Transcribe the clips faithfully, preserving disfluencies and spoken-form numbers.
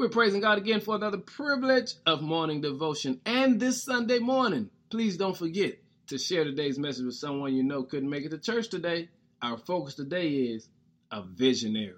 We're praising God again for another privilege of morning devotion. And this Sunday morning, please don't forget to share today's message with someone you know couldn't make it to church today. Our focus today is a visionary.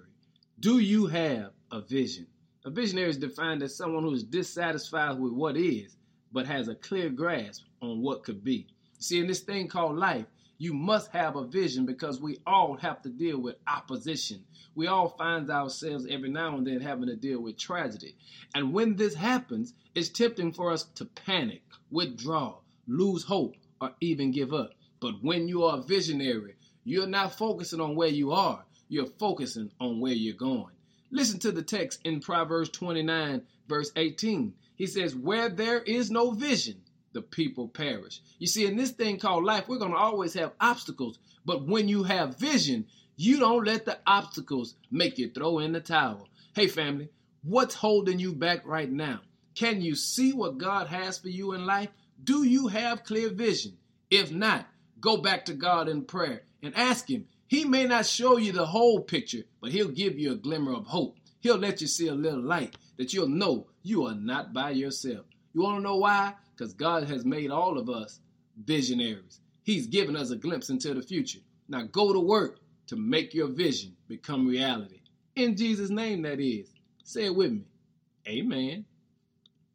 Do you have a vision? A visionary is defined as someone who is dissatisfied with what is, but has a clear grasp on what could be. See, in this thing called life, you must have a vision because we all have to deal with opposition. We all find ourselves every now and then having to deal with tragedy. And when this happens, it's tempting for us to panic, withdraw, lose hope, or even give up. But when you are a visionary, you're not focusing on where you are. You're focusing on where you're going. Listen to the text in Proverbs twenty-nine, verse eighteen. He says, where there is no vision, the people perish. You see, in this thing called life, we're going to always have obstacles. But when you have vision, you don't let the obstacles make you throw in the towel. Hey, family, what's holding you back right now? Can you see what God has for you in life? Do you have clear vision? If not, go back to God in prayer and ask Him. He may not show you the whole picture, but He'll give you a glimmer of hope. He'll let you see a little light that you'll know you are not by yourself. You want to know why? Because God has made all of us visionaries. He's given us a glimpse into the future. Now go to work to make your vision become reality. In Jesus' name, that is. Say it with me. Amen.